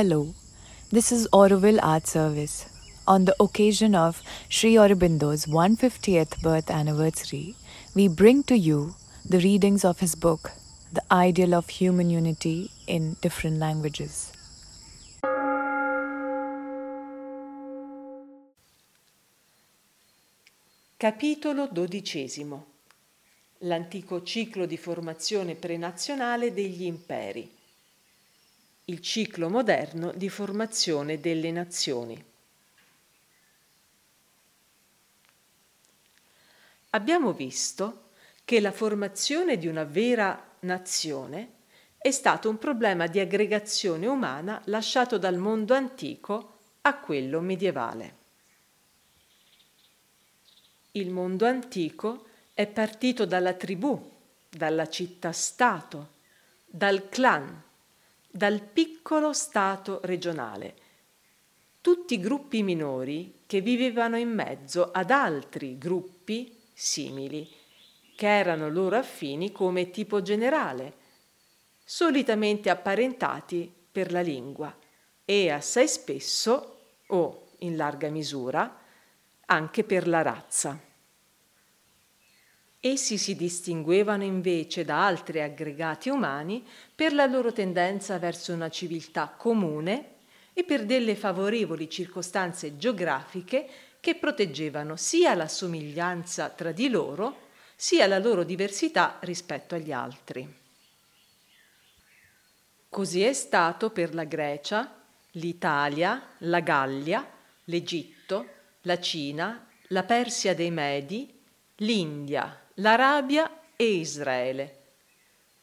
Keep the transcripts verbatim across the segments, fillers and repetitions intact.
Hello, this is Auroville Art Service. On the occasion of Sri Aurobindo's one hundred fiftieth birth anniversary, we bring to you the readings of his book, The Ideal of Human Unity in Different Languages. Capitolo dodicesimo. L'antico ciclo di formazione prenazionale degli imperi. Il ciclo moderno di formazione delle nazioni. Abbiamo visto che la formazione di una vera nazione è stato un problema di aggregazione umana lasciato dal mondo antico a quello medievale. Il mondo antico è partito dalla tribù, dalla città-stato, dal clan, dal piccolo stato regionale, tutti gruppi minori che vivevano in mezzo ad altri gruppi simili, che erano loro affini come tipo generale, solitamente apparentati per la lingua e assai spesso, o in larga misura, anche per la razza. Essi si distinguevano invece da altri aggregati umani per la loro tendenza verso una civiltà comune e per delle favorevoli circostanze geografiche che proteggevano sia la somiglianza tra di loro, sia la loro diversità rispetto agli altri. Così è stato per la Grecia, l'Italia, la Gallia, l'Egitto, la Cina, la Persia dei Medi, l'India, l'Arabia e Israele.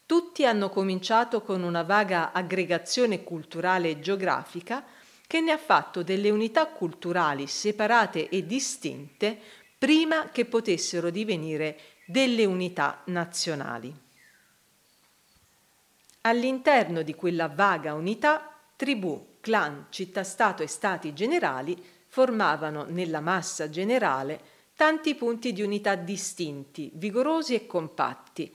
Tutti hanno cominciato con una vaga aggregazione culturale e geografica che ne ha fatto delle unità culturali separate e distinte prima che potessero divenire delle unità nazionali. All'interno di quella vaga unità, tribù, clan, città-stato e stati generali formavano nella massa generale tanti punti di unità distinti, vigorosi e compatti,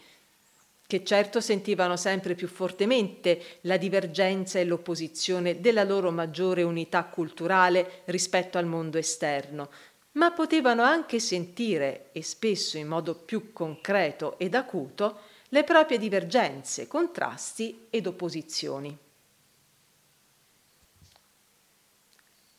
che certo sentivano sempre più fortemente la divergenza e l'opposizione della loro maggiore unità culturale rispetto al mondo esterno, ma potevano anche sentire, e spesso in modo più concreto ed acuto, le proprie divergenze, contrasti ed opposizioni.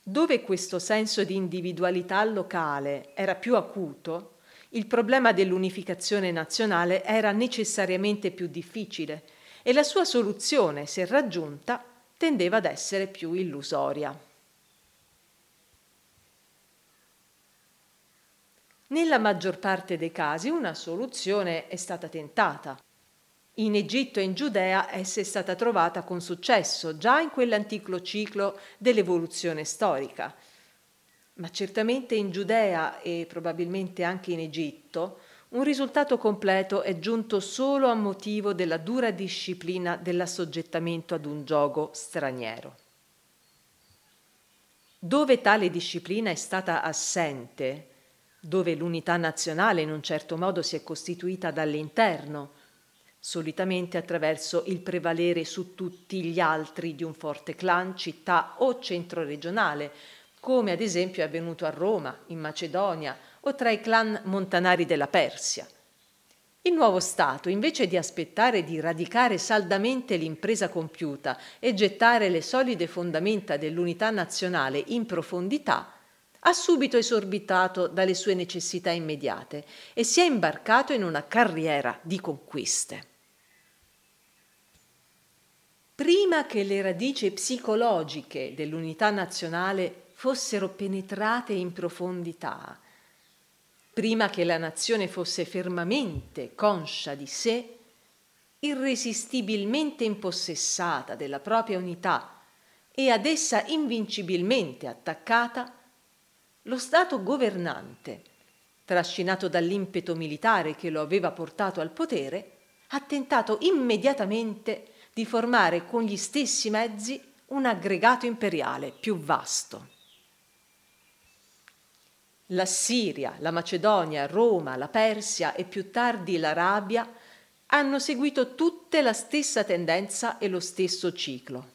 Dove questo senso di individualità locale era più acuto, il problema dell'unificazione nazionale era necessariamente più difficile e la sua soluzione, se raggiunta, tendeva ad essere più illusoria. Nella maggior parte dei casi una soluzione è stata tentata. In Egitto e in Giudea essa è stata trovata con successo già in quell'antico ciclo dell'evoluzione storica, ma certamente in Giudea e probabilmente anche in Egitto un risultato completo è giunto solo a motivo della dura disciplina dell'assoggettamento ad un giogo straniero. Dove tale disciplina è stata assente, dove l'unità nazionale in un certo modo si è costituita dall'interno, solitamente attraverso il prevalere su tutti gli altri di un forte clan, città o centro regionale, come ad esempio è avvenuto a Roma, in Macedonia o tra i clan montanari della Persia. Il nuovo Stato, invece di aspettare di radicare saldamente l'impresa compiuta e gettare le solide fondamenta dell'unità nazionale in profondità, ha subito esorbitato dalle sue necessità immediate e si è imbarcato in una carriera di conquiste. Prima che le radici psicologiche dell'unità nazionale fossero penetrate in profondità, prima che la nazione fosse fermamente conscia di sé, irresistibilmente impossessata della propria unità e ad essa invincibilmente attaccata, lo Stato governante, trascinato dall'impeto militare che lo aveva portato al potere, ha tentato immediatamente di formare con gli stessi mezzi un aggregato imperiale più vasto. La Siria, la Macedonia, Roma, la Persia e più tardi l'Arabia hanno seguito tutte la stessa tendenza e lo stesso ciclo.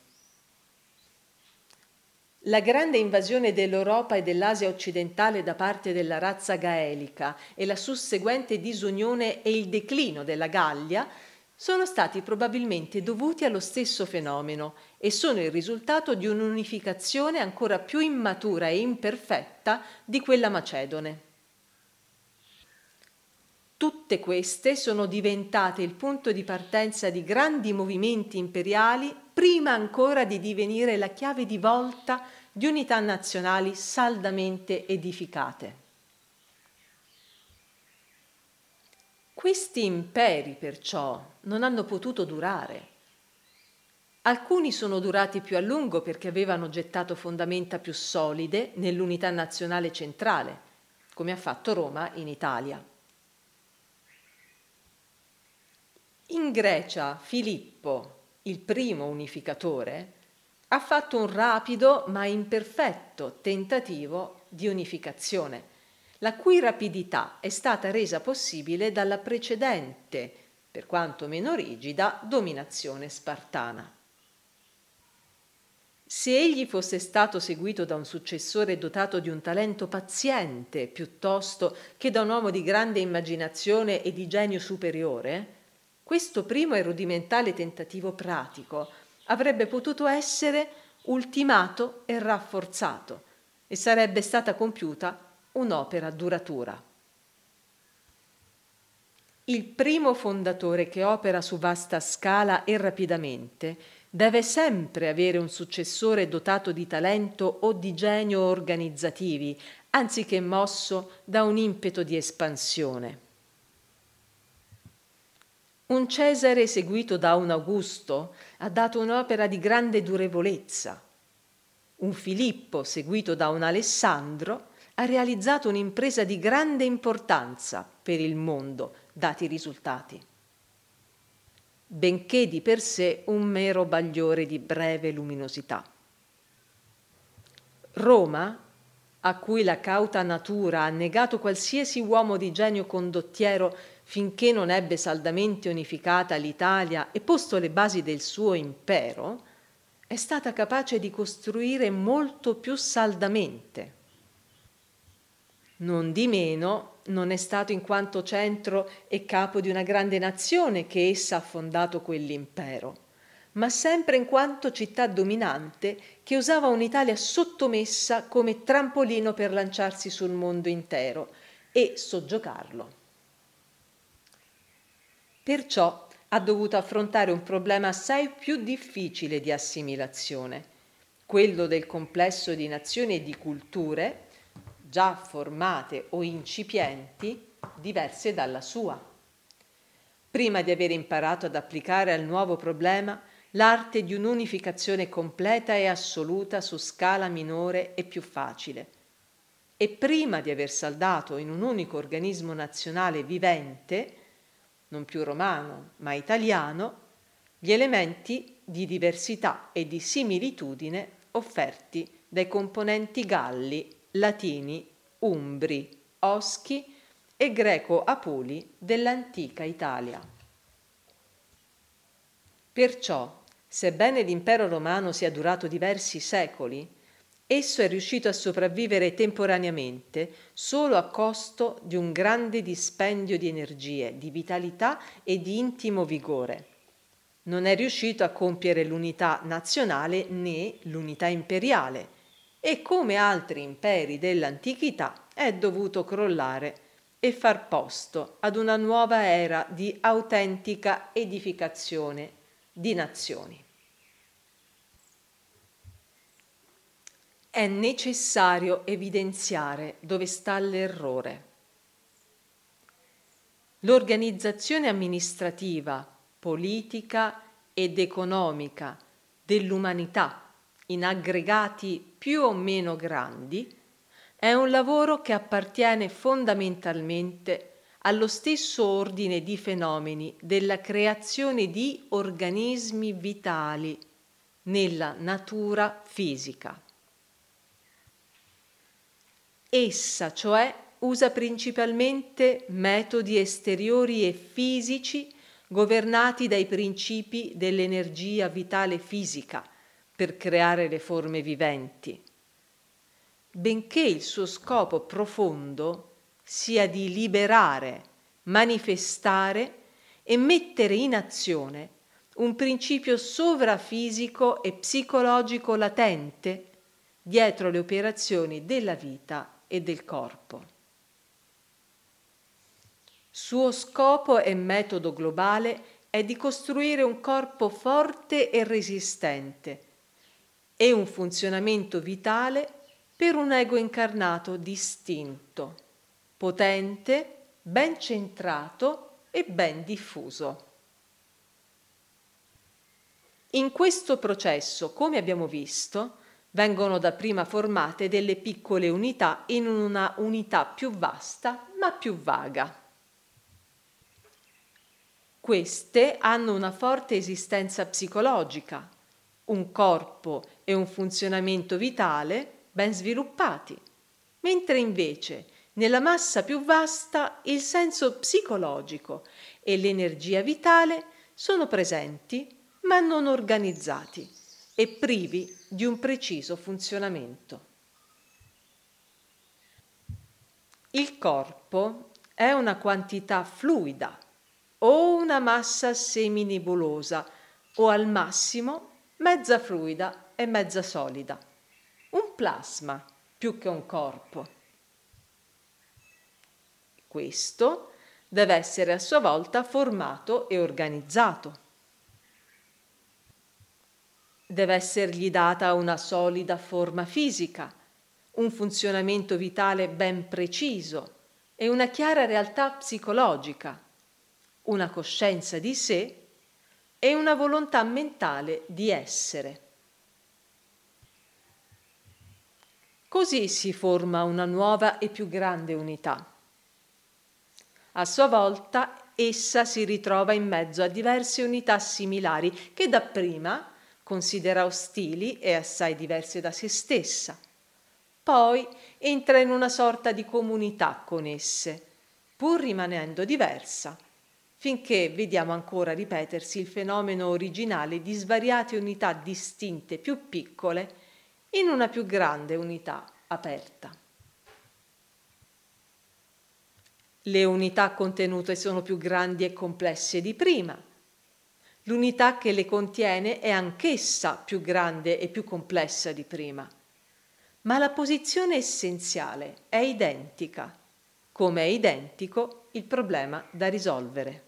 La grande invasione dell'Europa e dell'Asia occidentale da parte della razza gaelica e la susseguente disunione e il declino della Gallia sono stati probabilmente dovuti allo stesso fenomeno e sono il risultato di un'unificazione ancora più immatura e imperfetta di quella macedone. Tutte queste sono diventate il punto di partenza di grandi movimenti imperiali prima ancora di divenire la chiave di volta di unità nazionali saldamente edificate. Questi imperi, perciò, non hanno potuto durare. Alcuni sono durati più a lungo perché avevano gettato fondamenta più solide nell'unità nazionale centrale, come ha fatto Roma in Italia. In Grecia, Filippo, il primo unificatore, ha fatto un rapido ma imperfetto tentativo di unificazione, la cui rapidità è stata resa possibile dalla precedente, per quanto meno rigida, dominazione spartana. Se egli fosse stato seguito da un successore dotato di un talento paziente piuttosto che da un uomo di grande immaginazione e di genio superiore, questo primo e rudimentale tentativo pratico avrebbe potuto essere ultimato e rafforzato e sarebbe stata compiuta un'opera duratura. Il primo fondatore che opera su vasta scala e rapidamente deve sempre avere un successore dotato di talento o di genio organizzativi, anziché mosso da un impeto di espansione. Un Cesare seguito da un Augusto ha dato un'opera di grande durevolezza. Un Filippo seguito da un Alessandro ha realizzato un'impresa di grande importanza per il mondo, dati i risultati, benché di per sé un mero bagliore di breve luminosità. Roma, a cui la cauta natura ha negato qualsiasi uomo di genio condottiero finché non ebbe saldamente unificata l'Italia e posto le basi del suo impero, è stata capace di costruire molto più saldamente. Non di meno, non è stato in quanto centro e capo di una grande nazione che essa ha fondato quell'impero, ma sempre in quanto città dominante che usava un'Italia sottomessa come trampolino per lanciarsi sul mondo intero e soggiogarlo. Perciò ha dovuto affrontare un problema assai più difficile di assimilazione, quello del complesso di nazioni e di culture, già formate o incipienti, diverse dalla sua. Prima di aver imparato ad applicare al nuovo problema l'arte di un'unificazione completa e assoluta su scala minore e più facile, e prima di aver saldato in un unico organismo nazionale vivente, non più romano, ma italiano, gli elementi di diversità e di similitudine offerti dai componenti galli, latini, umbri, oschi e greco-apuli dell'antica Italia. Perciò, sebbene l'impero romano sia durato diversi secoli, esso è riuscito a sopravvivere temporaneamente solo a costo di un grande dispendio di energie, di vitalità e di intimo vigore. Non è riuscito a compiere l'unità nazionale né l'unità imperiale e, come altri imperi dell'antichità, è dovuto crollare e far posto ad una nuova era di autentica edificazione di nazioni. È necessario evidenziare dove sta l'errore. L'organizzazione amministrativa, politica ed economica dell'umanità, in aggregati più o meno grandi, è un lavoro che appartiene fondamentalmente allo stesso ordine di fenomeni della creazione di organismi vitali nella natura fisica. Essa, cioè, usa principalmente metodi esteriori e fisici governati dai principi dell'energia vitale fisica per creare le forme viventi, benché il suo scopo profondo sia di liberare, manifestare e mettere in azione un principio sovrafisico e psicologico latente dietro le operazioni della vita e del corpo. Suo scopo e metodo globale è di costruire un corpo forte e resistente e un funzionamento vitale per un ego incarnato distinto, potente, ben centrato e ben diffuso. In questo processo, come abbiamo visto, vengono dapprima formate delle piccole unità in una unità più vasta ma più vaga. Queste hanno una forte esistenza psicologica, un corpo e un funzionamento vitale ben sviluppati, mentre invece nella massa più vasta il senso psicologico e l'energia vitale sono presenti ma non organizzati e privi di un preciso funzionamento. Il corpo è una quantità fluida o una massa seminebulosa o al massimo mezza fluida e mezza solida, un plasma più che un corpo. Questo deve essere a sua volta formato e organizzato. Deve essergli data una solida forma fisica, un funzionamento vitale ben preciso e una chiara realtà psicologica, una coscienza di sé e una volontà mentale di essere. Così si forma una nuova e più grande unità. A sua volta essa si ritrova in mezzo a diverse unità similari che dapprima considera ostili e assai diverse da se stessa. Poi entra in una sorta di comunità con esse, pur rimanendo diversa, finché vediamo ancora ripetersi il fenomeno originale di svariate unità distinte più piccole in una più grande unità aperta. Le unità contenute sono più grandi e complesse di prima. L'unità che le contiene è anch'essa più grande e più complessa di prima, ma la posizione essenziale è identica, come è identico il problema da risolvere.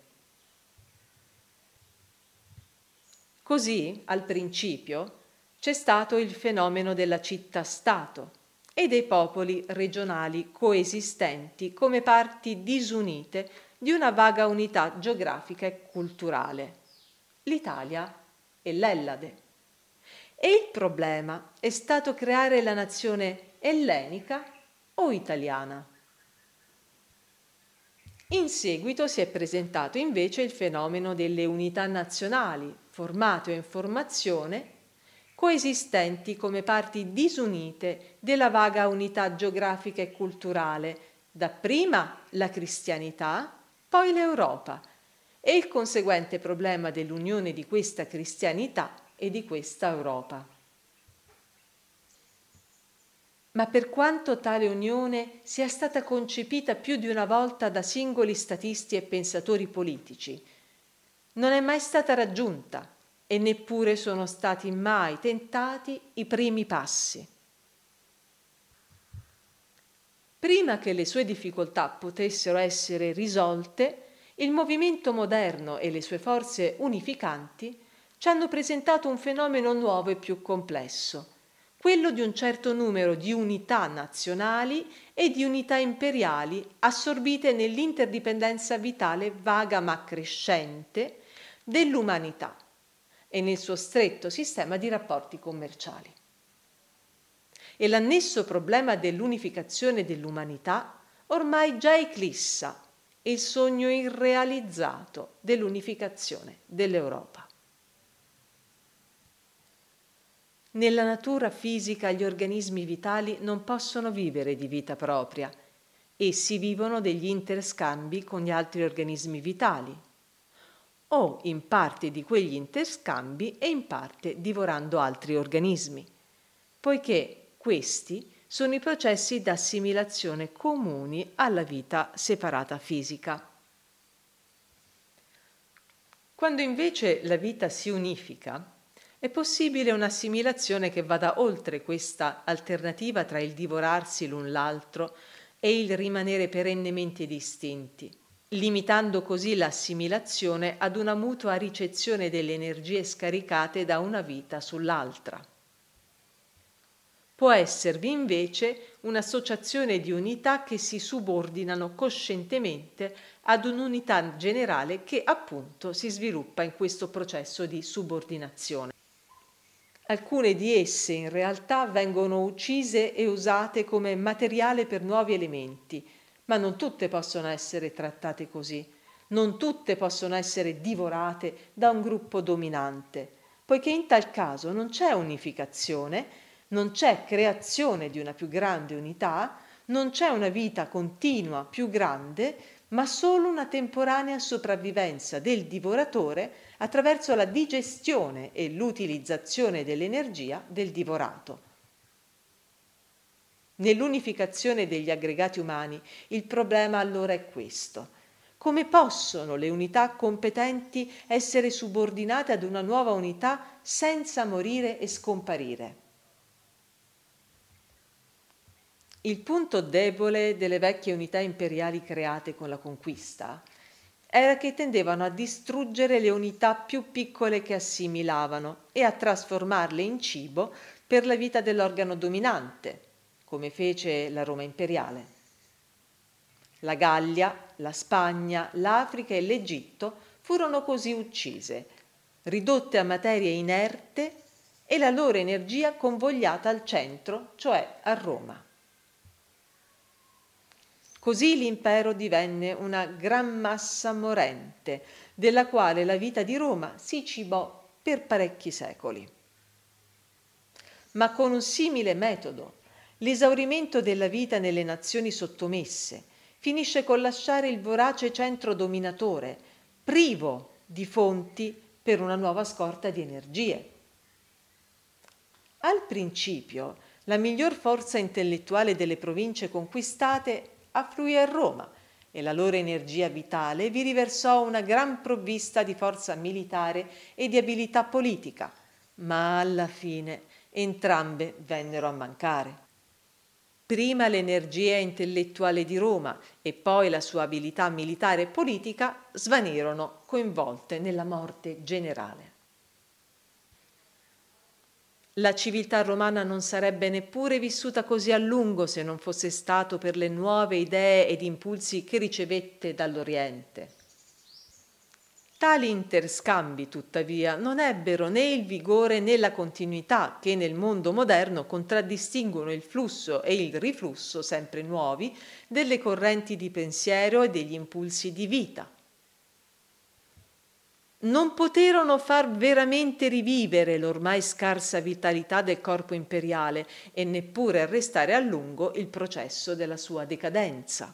Così, al principio, c'è stato il fenomeno della città-stato e dei popoli regionali coesistenti come parti disunite di una vaga unità geografica e culturale, l'Italia e l'Ellade. E il problema è stato creare la nazione ellenica o italiana. In seguito si è presentato invece il fenomeno delle unità nazionali, formate o in formazione, coesistenti come parti disunite della vaga unità geografica e culturale, dapprima la cristianità, poi l'Europa, e il conseguente problema dell'unione di questa cristianità e di questa Europa. Ma per quanto tale unione sia stata concepita più di una volta da singoli statisti e pensatori politici, non è mai stata raggiunta e neppure sono stati mai tentati i primi passi. Prima che le sue difficoltà potessero essere risolte, il movimento moderno e le sue forze unificanti ci hanno presentato un fenomeno nuovo e più complesso, quello di un certo numero di unità nazionali e di unità imperiali assorbite nell'interdipendenza vitale vaga ma crescente dell'umanità e nel suo stretto sistema di rapporti commerciali. E l'annesso problema dell'unificazione dell'umanità ormai già eclissa il sogno irrealizzato dell'unificazione dell'Europa. Nella natura fisica gli organismi vitali non possono vivere di vita propria, essi vivono degli interscambi con gli altri organismi vitali, o in parte di quegli interscambi e in parte divorando altri organismi, poiché questi sono i processi d'assimilazione comuni alla vita separata fisica. Quando invece la vita si unifica, è possibile un'assimilazione che vada oltre questa alternativa tra il divorarsi l'un l'altro e il rimanere perennemente distinti, limitando così l'assimilazione ad una mutua ricezione delle energie scaricate da una vita sull'altra. Può esservi invece un'associazione di unità che si subordinano coscientemente ad un'unità generale che appunto si sviluppa in questo processo di subordinazione. Alcune di esse in realtà vengono uccise e usate come materiale per nuovi elementi, ma non tutte possono essere trattate così, non tutte possono essere divorate da un gruppo dominante, poiché in tal caso non c'è unificazione, non c'è creazione di una più grande unità, non c'è una vita continua più grande, ma solo una temporanea sopravvivenza del divoratore attraverso la digestione e l'utilizzazione dell'energia del divorato. Nell'unificazione degli aggregati umani il problema allora è questo. Come possono le unità competenti essere subordinate ad una nuova unità senza morire e scomparire? Il punto debole delle vecchie unità imperiali create con la conquista era che tendevano a distruggere le unità più piccole che assimilavano e a trasformarle in cibo per la vita dell'organo dominante, come fece la Roma imperiale. La Gallia, la Spagna, l'Africa e l'Egitto furono così uccise, ridotte a materia inerte e la loro energia convogliata al centro, cioè a Roma. Così l'impero divenne una gran massa morente, della quale la vita di Roma si cibò per parecchi secoli. Ma con un simile metodo, l'esaurimento della vita nelle nazioni sottomesse finisce col lasciare il vorace centro dominatore, privo di fonti per una nuova scorta di energie. Al principio, la miglior forza intellettuale delle province conquistate affluì a Roma e la loro energia vitale vi riversò una gran provvista di forza militare e di abilità politica, ma alla fine entrambe vennero a mancare. Prima l'energia intellettuale di Roma e poi la sua abilità militare e politica svanirono coinvolte nella morte generale. La civiltà romana non sarebbe neppure vissuta così a lungo se non fosse stato per le nuove idee ed impulsi che ricevette dall'Oriente. Tali interscambi, tuttavia, non ebbero né il vigore né la continuità che nel mondo moderno contraddistinguono il flusso e il riflusso sempre nuovi delle correnti di pensiero e degli impulsi di vita. Non poterono far veramente rivivere l'ormai scarsa vitalità del corpo imperiale e neppure arrestare a lungo il processo della sua decadenza.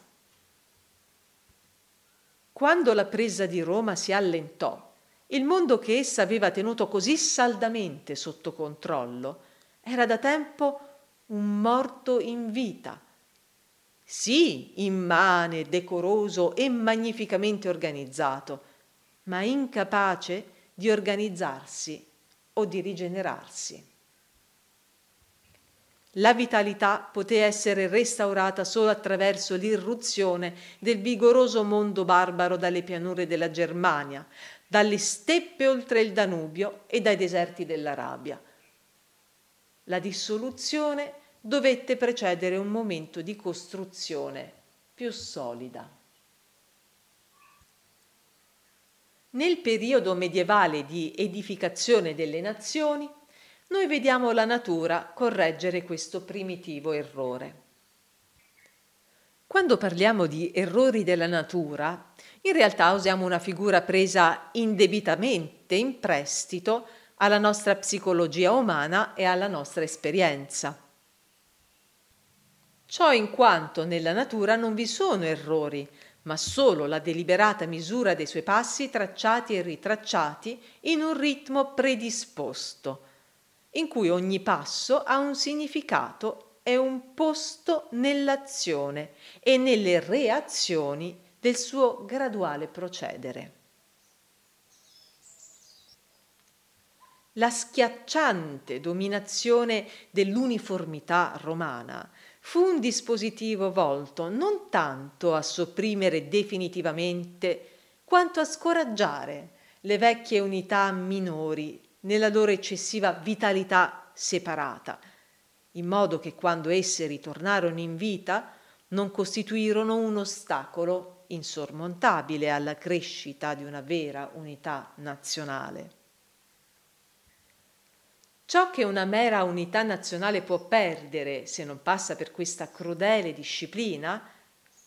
Quando la presa di Roma si allentò, il mondo che essa aveva tenuto così saldamente sotto controllo era da tempo un morto in vita. Sì, immane, decoroso e magnificamente organizzato, ma incapace di organizzarsi o di rigenerarsi. La vitalità poté essere restaurata solo attraverso l'irruzione del vigoroso mondo barbaro dalle pianure della Germania, dalle steppe oltre il Danubio e dai deserti dell'Arabia. La dissoluzione dovette precedere un momento di costruzione più solida. Nel periodo medievale di edificazione delle nazioni, noi vediamo la natura correggere questo primitivo errore. Quando parliamo di errori della natura, in realtà usiamo una figura presa indebitamente in prestito alla nostra psicologia umana e alla nostra esperienza. Ciò in quanto nella natura non vi sono errori, ma solo la deliberata misura dei suoi passi tracciati e ritracciati in un ritmo predisposto, in cui ogni passo ha un significato è un posto nell'azione e nelle reazioni del suo graduale procedere. La schiacciante dominazione dell'uniformità romana fu un dispositivo volto non tanto a sopprimere definitivamente quanto a scoraggiare le vecchie unità minori nella loro eccessiva vitalità separata, in modo che quando esse ritornarono in vita non costituirono un ostacolo insormontabile alla crescita di una vera unità nazionale. Ciò che una mera unità nazionale può perdere se non passa per questa crudele disciplina,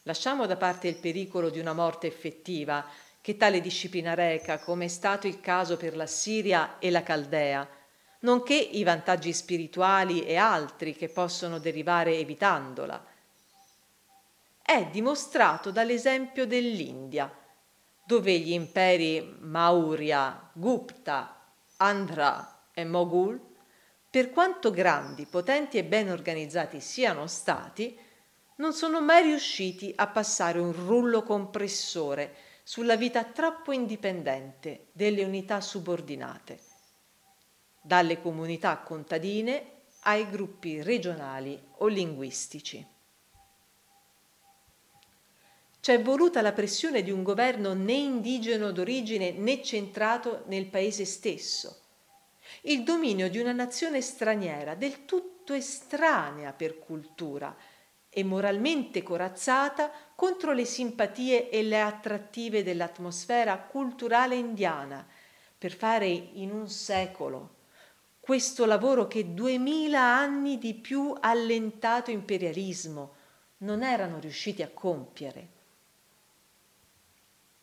lasciamo da parte il pericolo di una morte effettiva che tale disciplina reca, come è stato il caso per la Siria e la Caldea, nonché i vantaggi spirituali e altri che possono derivare evitandola. È dimostrato dall'esempio dell'India, dove gli imperi Maurya, Gupta, Andhra e Moghul, per quanto grandi, potenti e ben organizzati siano stati, non sono mai riusciti a passare un rullo compressore sulla vita troppo indipendente delle unità subordinate, dalle comunità contadine ai gruppi regionali o linguistici. C'è voluta la pressione di un governo né indigeno d'origine né centrato nel paese stesso, il dominio di una nazione straniera, del tutto estranea per cultura e moralmente corazzata contro le simpatie e le attrattive dell'atmosfera culturale indiana, per fare in un secolo questo lavoro che duemila anni di più allentato imperialismo non erano riusciti a compiere.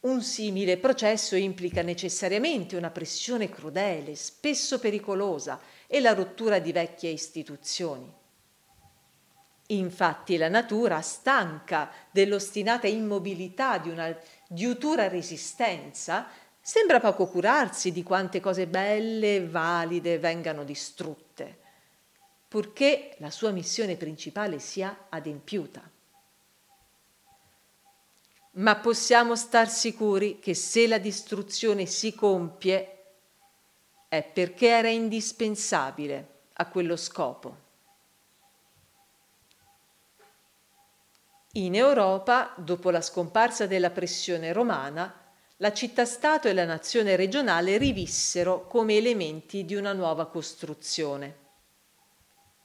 Un simile processo implica necessariamente una pressione crudele, spesso pericolosa, e la rottura di vecchie istituzioni. Infatti la natura, stanca dell'ostinata immobilità di una diutura resistenza, sembra poco curarsi di quante cose belle e valide vengano distrutte, purché la sua missione principale sia adempiuta. Ma possiamo star sicuri che se la distruzione si compie è perché era indispensabile a quello scopo. In Europa, dopo la scomparsa della pressione romana, la città-stato e la nazione regionale rivissero come elementi di una nuova costruzione.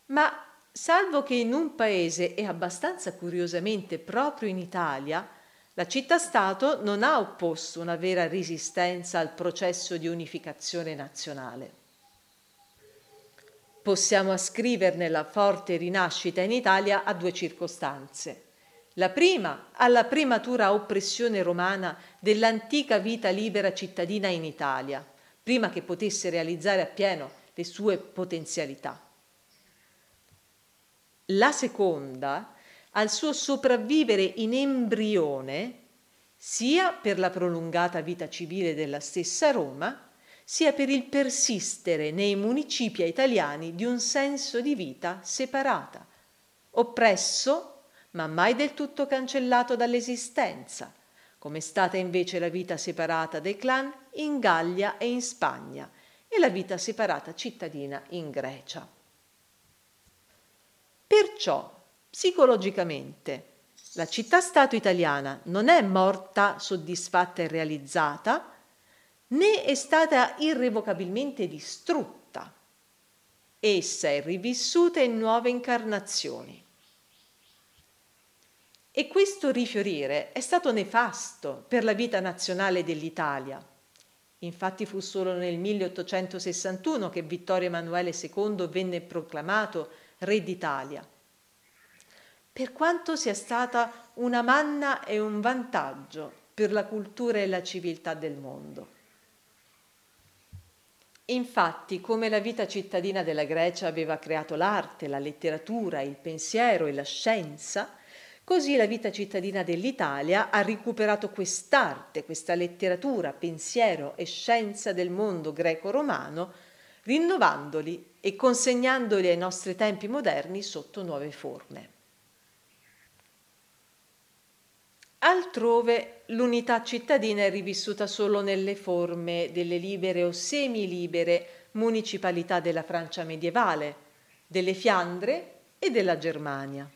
Ma, salvo che in un paese e abbastanza curiosamente proprio in Italia, la città-stato non ha opposto una vera resistenza al processo di unificazione nazionale. Possiamo ascriverne la forte rinascita in Italia a due circostanze. La prima, alla prematura oppressione romana dell'antica vita libera cittadina in Italia, prima che potesse realizzare appieno le sue potenzialità. La seconda, al suo sopravvivere in embrione, sia per la prolungata vita civile della stessa Roma, sia per il persistere nei municipi italiani di un senso di vita separata, oppresso ma mai del tutto cancellato dall'esistenza, come è stata invece la vita separata dei clan in Gallia e in Spagna e la vita separata cittadina in Grecia. Perciò, psicologicamente, la città-stato italiana non è morta soddisfatta e realizzata, né è stata irrevocabilmente distrutta. Essa è rivissuta in nuove incarnazioni. E questo rifiorire è stato nefasto per la vita nazionale dell'Italia. Infatti fu solo nel milleottocentosessantuno che Vittorio Emanuele secondo venne proclamato re d'Italia. Per quanto sia stata una manna e un vantaggio per la cultura e la civiltà del mondo. Infatti, come la vita cittadina della Grecia aveva creato l'arte, la letteratura, il pensiero e la scienza, così la vita cittadina dell'Italia ha recuperato quest'arte, questa letteratura, pensiero e scienza del mondo greco-romano, rinnovandoli e consegnandoli ai nostri tempi moderni sotto nuove forme. Altrove l'unità cittadina è rivissuta solo nelle forme delle libere o semilibere municipalità della Francia medievale, delle Fiandre e della Germania.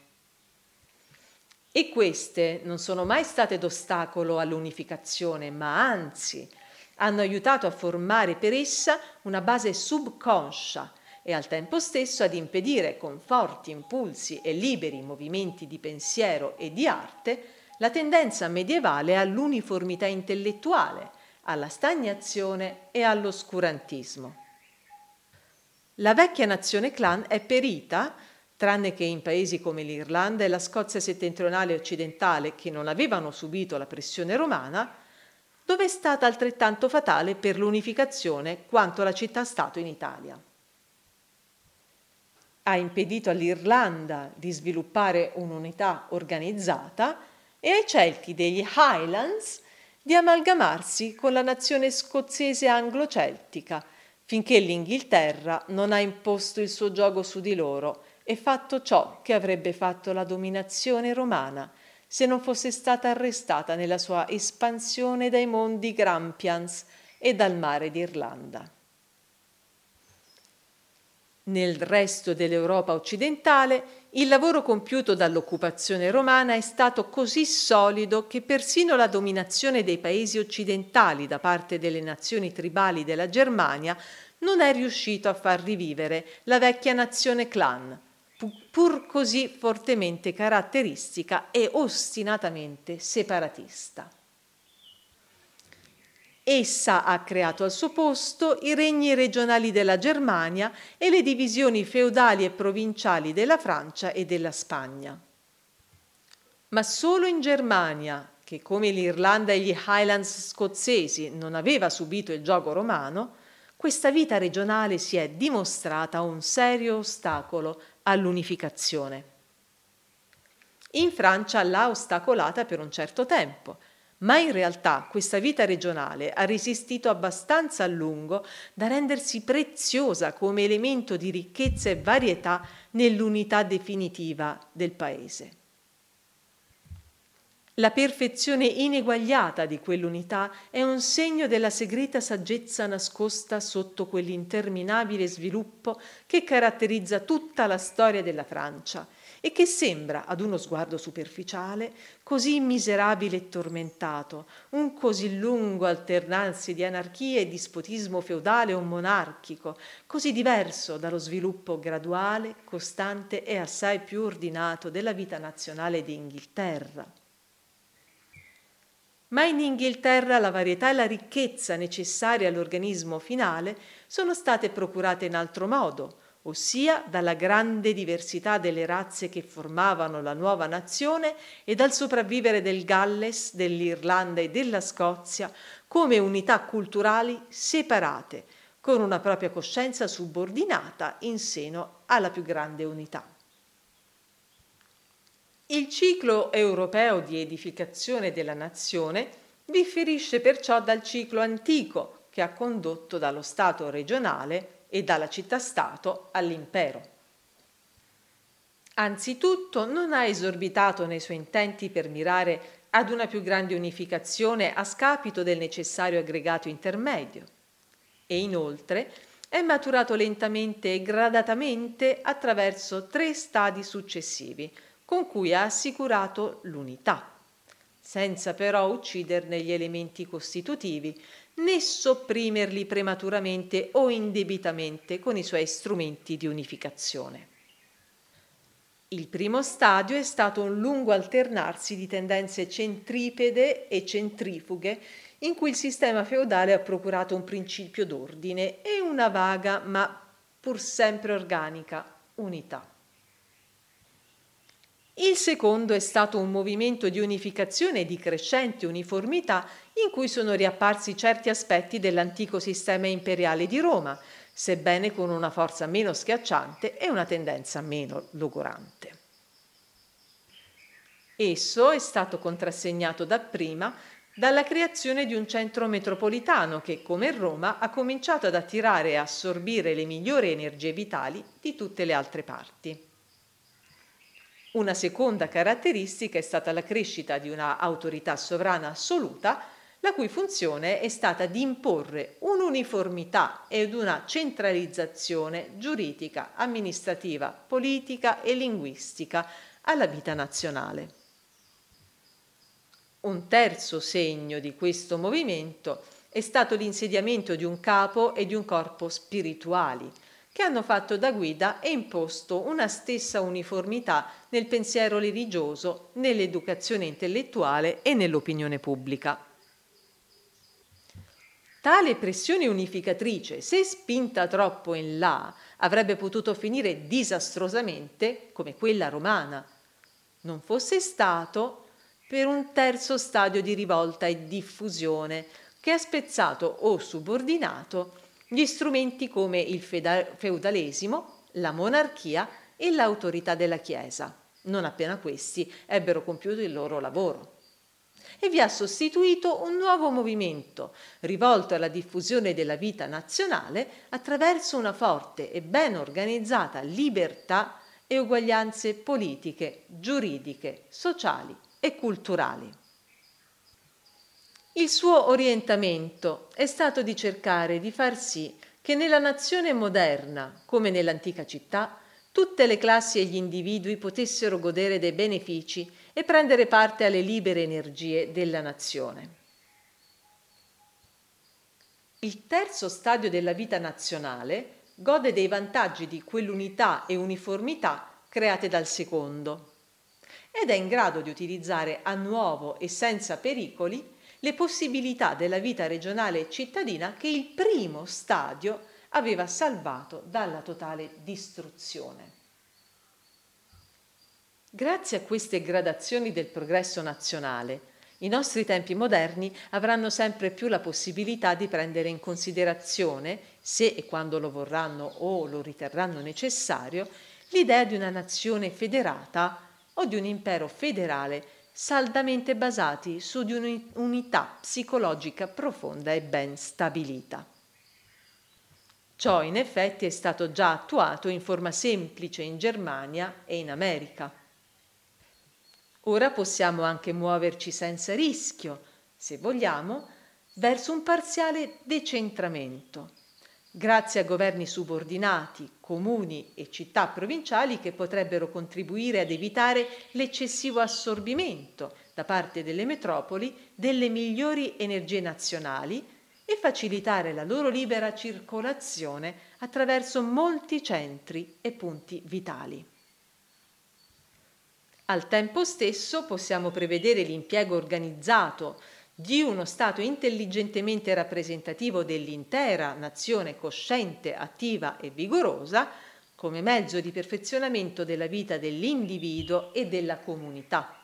E queste non sono mai state d'ostacolo all'unificazione, ma anzi hanno aiutato a formare per essa una base subconscia e al tempo stesso ad impedire con forti impulsi e liberi movimenti di pensiero e di arte la tendenza medievale all'uniformità intellettuale, alla stagnazione e all'oscurantismo. La vecchia nazione clan è perita, tranne che in paesi come l'Irlanda e la Scozia settentrionale e occidentale, che non avevano subito la pressione romana, dove è stata altrettanto fatale per l'unificazione quanto la città-stato in Italia. Ha impedito all'Irlanda di sviluppare un'unità organizzata e ai Celti degli Highlands di amalgamarsi con la nazione scozzese anglo-celtica, finché l'Inghilterra non ha imposto il suo giogo su di loro e fatto ciò che avrebbe fatto la dominazione romana se non fosse stata arrestata nella sua espansione dai mondi Grampians e dal mare d'Irlanda. Nel resto dell'Europa occidentale il lavoro compiuto dall'occupazione romana è stato così solido che persino la dominazione dei paesi occidentali da parte delle nazioni tribali della Germania non è riuscito a far rivivere la vecchia nazione clan, pur così fortemente caratteristica e ostinatamente separatista. Essa ha creato al suo posto i regni regionali della Germania e le divisioni feudali e provinciali della Francia e della Spagna. Ma solo in Germania, che come l'Irlanda e gli Highlands scozzesi non aveva subito il giogo romano, questa vita regionale si è dimostrata un serio ostacolo all'unificazione. In Francia l'ha ostacolata per un certo tempo, ma in realtà questa vita regionale ha resistito abbastanza a lungo da rendersi preziosa come elemento di ricchezza e varietà nell'unità definitiva del paese. La perfezione ineguagliata di quell'unità è un segno della segreta saggezza nascosta sotto quell'interminabile sviluppo che caratterizza tutta la storia della Francia e che sembra, ad uno sguardo superficiale, così miserabile e tormentato, un così lungo alternarsi di anarchia e dispotismo feudale o monarchico, così diverso dallo sviluppo graduale, costante e assai più ordinato della vita nazionale d'Inghilterra. Ma in Inghilterra la varietà e la ricchezza necessarie all'organismo finale sono state procurate in altro modo, ossia dalla grande diversità delle razze che formavano la nuova nazione e dal sopravvivere del Galles, dell'Irlanda e della Scozia come unità culturali separate, con una propria coscienza subordinata in seno alla più grande unità. Il ciclo europeo di edificazione della nazione differisce perciò dal ciclo antico che ha condotto dallo Stato regionale e dalla città-stato all'impero. Anzitutto non ha esorbitato nei suoi intenti per mirare ad una più grande unificazione a scapito del necessario aggregato intermedio e inoltre è maturato lentamente e gradatamente attraverso tre stadi successivi con cui ha assicurato l'unità, senza però ucciderne gli elementi costitutivi né sopprimerli prematuramente o indebitamente con i suoi strumenti di unificazione. Il primo stadio è stato un lungo alternarsi di tendenze centripede e centrifughe in cui il sistema feudale ha procurato un principio d'ordine e una vaga ma pur sempre organica unità. Il secondo è stato un movimento di unificazione e di crescente uniformità in cui sono riapparsi certi aspetti dell'antico sistema imperiale di Roma, sebbene con una forza meno schiacciante e una tendenza meno logorante. Esso è stato contrassegnato dapprima dalla creazione di un centro metropolitano che, come Roma, ha cominciato ad attirare e assorbire le migliori energie vitali di tutte le altre parti. Una seconda caratteristica è stata la crescita di una autorità sovrana assoluta, la cui funzione è stata di imporre un'uniformità ed una centralizzazione giuridica, amministrativa, politica e linguistica alla vita nazionale. Un terzo segno di questo movimento è stato l'insediamento di un capo e di un corpo spirituali, che hanno fatto da guida e imposto una stessa uniformità nel pensiero religioso, nell'educazione intellettuale e nell'opinione pubblica. Tale pressione unificatrice, se spinta troppo in là, avrebbe potuto finire disastrosamente come quella romana, non fosse stato per un terzo stadio di rivolta e diffusione che ha spezzato o subordinato gli strumenti come il feudalesimo, la monarchia e l'autorità della Chiesa, non appena questi ebbero compiuto il loro lavoro. E vi ha sostituito un nuovo movimento rivolto alla diffusione della vita nazionale attraverso una forte e ben organizzata libertà e uguaglianze politiche, giuridiche, sociali e culturali. Il suo orientamento è stato di cercare di far sì che nella nazione moderna, come nell'antica città, tutte le classi e gli individui potessero godere dei benefici e prendere parte alle libere energie della nazione. Il terzo stadio della vita nazionale gode dei vantaggi di quell'unità e uniformità create dal secondo, ed è in grado di utilizzare a nuovo e senza pericoli le possibilità della vita regionale e cittadina che il primo stadio aveva salvato dalla totale distruzione. Grazie a queste gradazioni del progresso nazionale, i nostri tempi moderni avranno sempre più la possibilità di prendere in considerazione, se e quando lo vorranno o lo riterranno necessario, l'idea di una nazione federata o di un impero federale saldamente basati su di un'unità psicologica profonda e ben stabilita. Ciò in effetti è stato già attuato in forma semplice in Germania e in America. Ora possiamo anche muoverci senza rischio, se vogliamo, verso un parziale decentramento, grazie a governi subordinati, comuni e città provinciali che potrebbero contribuire ad evitare l'eccessivo assorbimento da parte delle metropoli delle migliori energie nazionali e facilitare la loro libera circolazione attraverso molti centri e punti vitali. Al tempo stesso possiamo prevedere l'impiego organizzato di uno Stato intelligentemente rappresentativo dell'intera nazione cosciente, attiva e vigorosa, come mezzo di perfezionamento della vita dell'individuo e della comunità.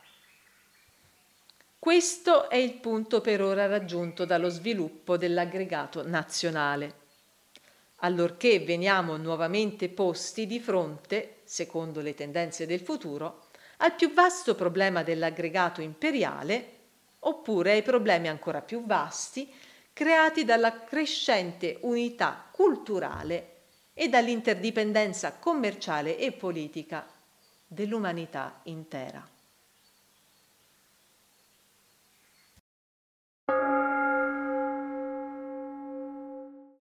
Questo è il punto per ora raggiunto dallo sviluppo dell'aggregato nazionale, allorché veniamo nuovamente posti di fronte, secondo le tendenze del futuro, al più vasto problema dell'aggregato imperiale, oppure ai problemi ancora più vasti creati dalla crescente unità culturale e dall'interdipendenza commerciale e politica dell'umanità intera.